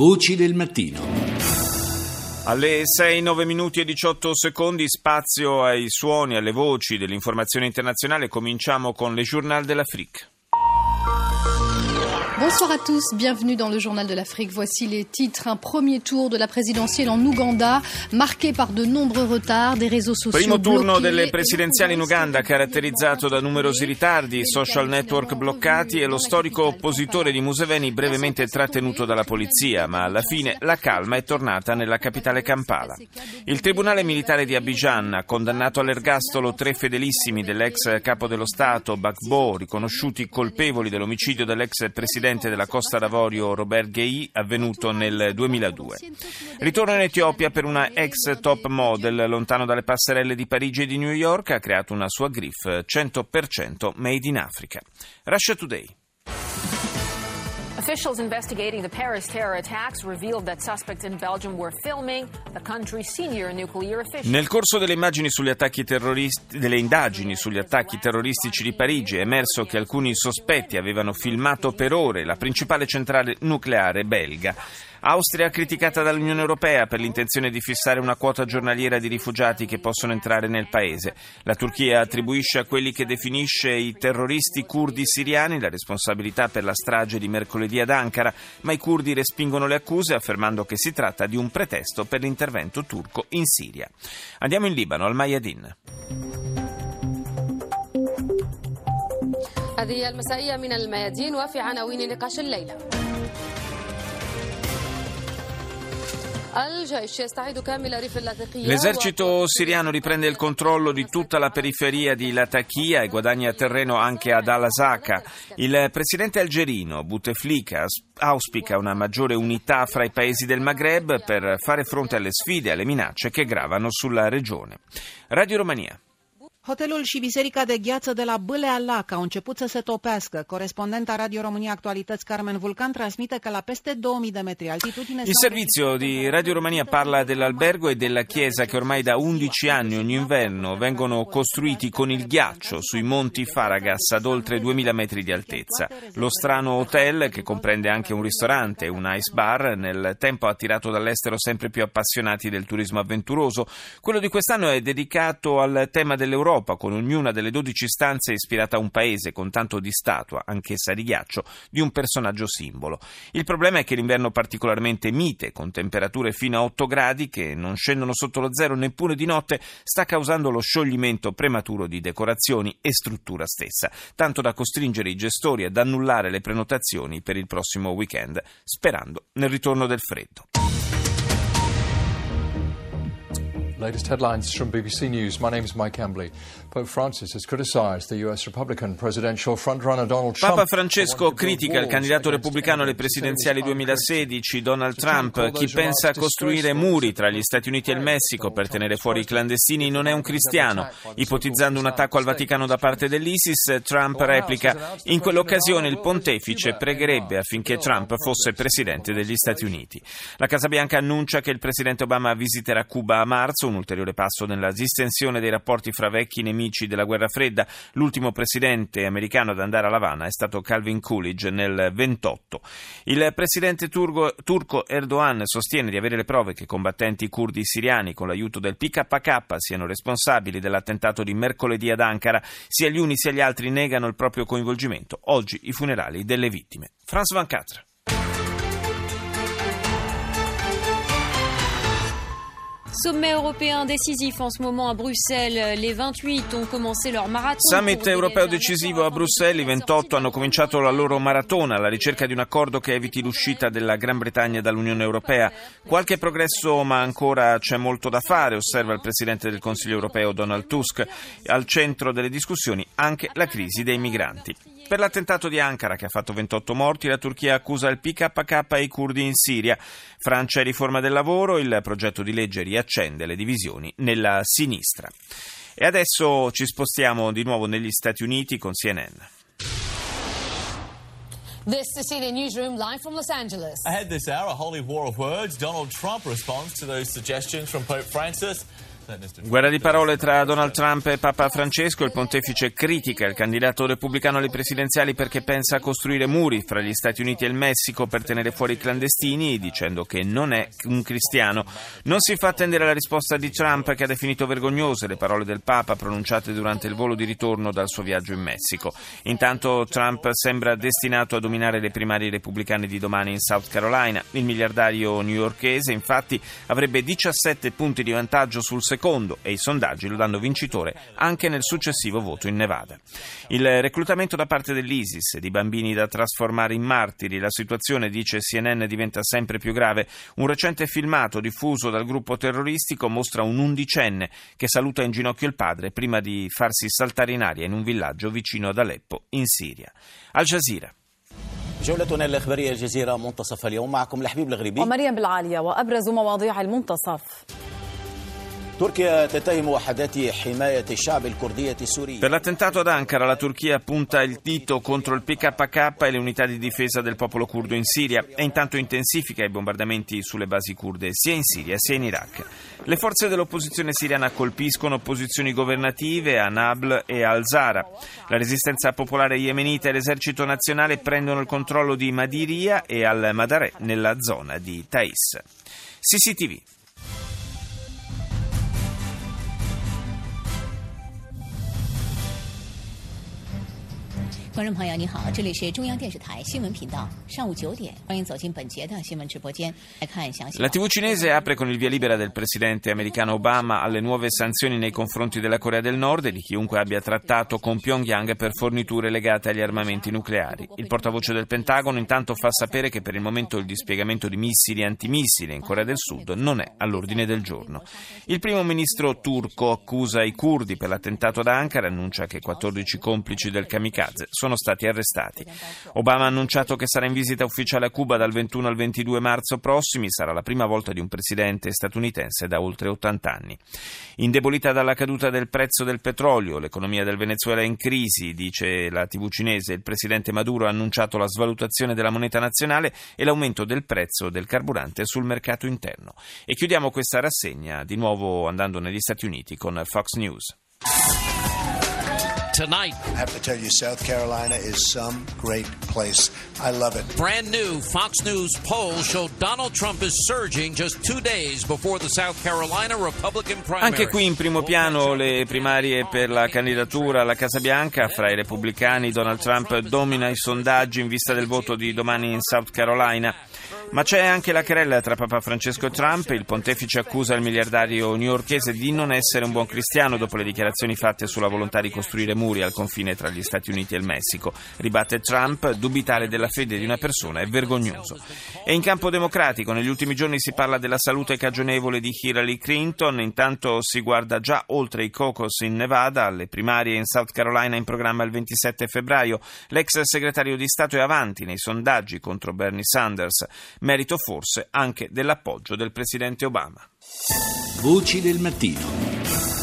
Voci del mattino. Alle 6:09:18, spazio ai suoni, alle voci dell'informazione internazionale. Cominciamo con le Journal de l'Afrique. Bonsoir à tous, bienvenue dans le Journal de l'Afrique. Voici les titres. Un premier tour de la présidentielle en Ouganda, marqué par de nombreux retards, des réseaux sociaux bloccati. Primo turno delle presidenziali in Uganda, caratterizzato da numerosi ritardi, social network bloccati e lo storico oppositore di Museveni brevemente trattenuto dalla polizia, ma alla fine la calma è tornata nella capitale Kampala. Il tribunale militare di Abidjan ha condannato all'ergastolo 3 fedelissimi dell'ex capo dello Stato, Gbagbo, riconosciuti colpevoli dell'omicidio dell'ex presidente della Costa d'Avorio Robert Guèye, avvenuto nel 2002. Ritorno in Etiopia per una ex top model, lontano dalle passerelle di Parigi e di New York, ha creato una sua gif 100% made in Africa. Russia Today. Officials investigating the Paris terror attacks revealed that suspects in Belgium were filming the country's senior nuclear official. Nel corso delle indagini sugli attacchi terroristici di Parigi è emerso che alcuni sospetti avevano filmato per ore la principale centrale nucleare belga. Austria criticata dall'Unione Europea per l'intenzione di fissare una quota giornaliera di rifugiati che possono entrare nel paese. La Turchia attribuisce a quelli che definisce i terroristi curdi siriani la responsabilità per la strage di mercoledì ad Ankara, ma i curdi respingono le accuse affermando che si tratta di un pretesto per l'intervento turco in Siria. Andiamo in Libano, al Mayadin. L'esercito siriano riprende il controllo di tutta la periferia di Latakia e guadagna terreno anche ad Al-Azaka. Il presidente algerino Bouteflika auspica una maggiore unità fra i paesi del Maghreb per fare fronte alle sfide e alle minacce che gravano sulla regione. Radio Romania. Hotelul și biserica de gheață de la Bâlealac au început să se topească. Corespondenta Radio Romania Actualități Carmen Vulcan transmite că la peste 2000 de metri altitudine. Il servizio di Radio Romania parla dell'albergo e della chiesa che ormai da 11 anni ogni inverno vengono costruiti con il ghiaccio sui monti Faragas ad oltre 2000 metri di altezza. Lo strano hotel, che comprende anche un ristorante e un ice bar, nel tempo ha attirato dall'estero sempre più appassionati del turismo avventuroso. Quello di quest'anno è dedicato al tema dell'Europa, con ognuna delle 12 stanze ispirata a un paese, con tanto di statua, anch'essa di ghiaccio, di un personaggio simbolo. Il problema è che l'inverno particolarmente mite, con temperature fino a 8 gradi che non scendono sotto lo zero neppure di notte, sta causando lo scioglimento prematuro di decorazioni e struttura stessa, tanto da costringere i gestori ad annullare le prenotazioni per il prossimo weekend, sperando nel ritorno del freddo. Latest headlines from BBC News. My name is Mike Ambley. Pope Francis has criticized the US Republican presidential frontrunner Donald Trump. Papa Francesco critica il candidato repubblicano alle presidenziali 2016, Donald Trump. Chi pensa a costruire muri tra gli Stati Uniti e il Messico per tenere fuori i clandestini non è un cristiano. Ipotizzando un attacco al Vaticano da parte dell'ISIS, Trump replica: in quell'occasione il pontefice pregherebbe affinché Trump fosse presidente degli Stati Uniti. La Casa Bianca annuncia che il presidente Obama visiterà Cuba a marzo, un ulteriore passo nella distensione dei rapporti fra vecchi nemici della guerra fredda. L'ultimo presidente americano ad andare a Havana è stato Calvin Coolidge nel 28. Il presidente turco Erdogan sostiene di avere le prove che combattenti curdi siriani con l'aiuto del PKK siano responsabili dell'attentato di mercoledì ad Ankara. Sia gli uni sia gli altri negano il proprio coinvolgimento. Oggi i funerali delle vittime. France 24. Sommet europeo decisivo en ce moment a Bruxelles, les 28 ont commencé leur marathon. Summit europeo decisivo a Bruxelles, i 28 hanno cominciato la loro maratona alla ricerca di un accordo che eviti l'uscita della Gran Bretagna dall'Unione Europea. Qualche progresso, ma ancora c'è molto da fare, osserva il presidente del Consiglio Europeo Donald Tusk. Al centro delle discussioni anche la crisi dei migranti. Per l'attentato di Ankara, che ha fatto 28 morti, la Turchia accusa il PKK e i curdi in Siria. Francia e riforma del lavoro, il progetto di legge riaccende le divisioni nella sinistra. E adesso ci spostiamo di nuovo negli Stati Uniti con CNN. This is CNN Newsroom live from Los Angeles. Ahead this hour, a holy war of words. Donald Trump responds to those suggestions from Pope Francis. Guerra di parole tra Donald Trump e Papa Francesco. Il pontefice critica il candidato repubblicano alle presidenziali perché pensa a costruire muri fra gli Stati Uniti e il Messico per tenere fuori i clandestini, dicendo che non è un cristiano. Non si fa attendere la risposta di Trump, che ha definito vergognose le parole del Papa pronunciate durante il volo di ritorno dal suo viaggio in Messico. Intanto Trump sembra destinato a dominare le primarie repubblicane di domani in South Carolina. Il miliardario newyorkese, infatti, avrebbe 17 punti di vantaggio sul secondo e i sondaggi lo danno vincitore anche nel successivo voto in Nevada. Il reclutamento da parte dell'ISIS di bambini da trasformare in martiri. La situazione, dice CNN, diventa sempre più grave. Un recente filmato diffuso dal gruppo terroristico mostra un undicenne che saluta in ginocchio il padre prima di farsi saltare in aria in un villaggio vicino ad Aleppo, in Siria. Al Jazeera. جولتنا الإخبارية الجزيرة منتصف اليوم معكم لحبيب الغريبي ومريم بالعالية وأبرز مواضيع المنتصف. Per l'attentato ad Ankara, la Turchia punta il dito contro il PKK e le unità di difesa del popolo curdo in Siria e intanto intensifica i bombardamenti sulle basi curde sia in Siria sia in Iraq. Le forze dell'opposizione siriana colpiscono posizioni governative a Nabl e al Zara. La resistenza popolare yemenita e l'esercito nazionale prendono il controllo di Madiria e al Madarè nella zona di Taiz. CCTV. La TV cinese apre con il via libera del presidente americano Obama alle nuove sanzioni nei confronti della Corea del Nord e di chiunque abbia trattato con Pyongyang per forniture legate agli armamenti nucleari. Il portavoce del Pentagono intanto fa sapere che per il momento il dispiegamento di missili e antimissili in Corea del Sud non è all'ordine del giorno. Il primo ministro turco accusa i curdi per l'attentato ad Ankara e annuncia che 14 complici del kamikaze sono stati arrestati. Obama ha annunciato che sarà in visita ufficiale a Cuba dal 21 al 22 marzo prossimi. Sarà la prima volta di un presidente statunitense da oltre 80 anni. Indebolita dalla caduta del prezzo del petrolio, l'economia del Venezuela è in crisi, dice la TV cinese. Il presidente Maduro ha annunciato la svalutazione della moneta nazionale e l'aumento del prezzo del carburante sul mercato interno. E chiudiamo questa rassegna di nuovo andando negli Stati Uniti con Fox News. Tonight, I have to tell you, South Carolina is some great place. I love it. Brand new Fox News poll showed Donald Trump is surging just 2 days before the South Carolina Republican primary. Anche qui in primo piano le primarie per la candidatura alla Casa Bianca. Fra i repubblicani Donald Trump domina i sondaggi in vista del voto di domani in South Carolina. Ma c'è anche la querella tra Papa Francesco e Trump. Il pontefice accusa il miliardario newyorkese di non essere un buon cristiano dopo le dichiarazioni fatte sulla volontà di costruire muri al confine tra gli Stati Uniti e il Messico. Ribatte Trump, dubitare della fede di una persona è vergognoso. E in campo democratico, negli ultimi giorni si parla della salute cagionevole di Hillary Clinton. Intanto si guarda già oltre i caucus in Nevada, alle primarie in South Carolina in programma il 27 febbraio. L'ex segretario di Stato è avanti nei sondaggi contro Bernie Sanders. Merito forse anche dell'appoggio del presidente Obama. Voci del mattino.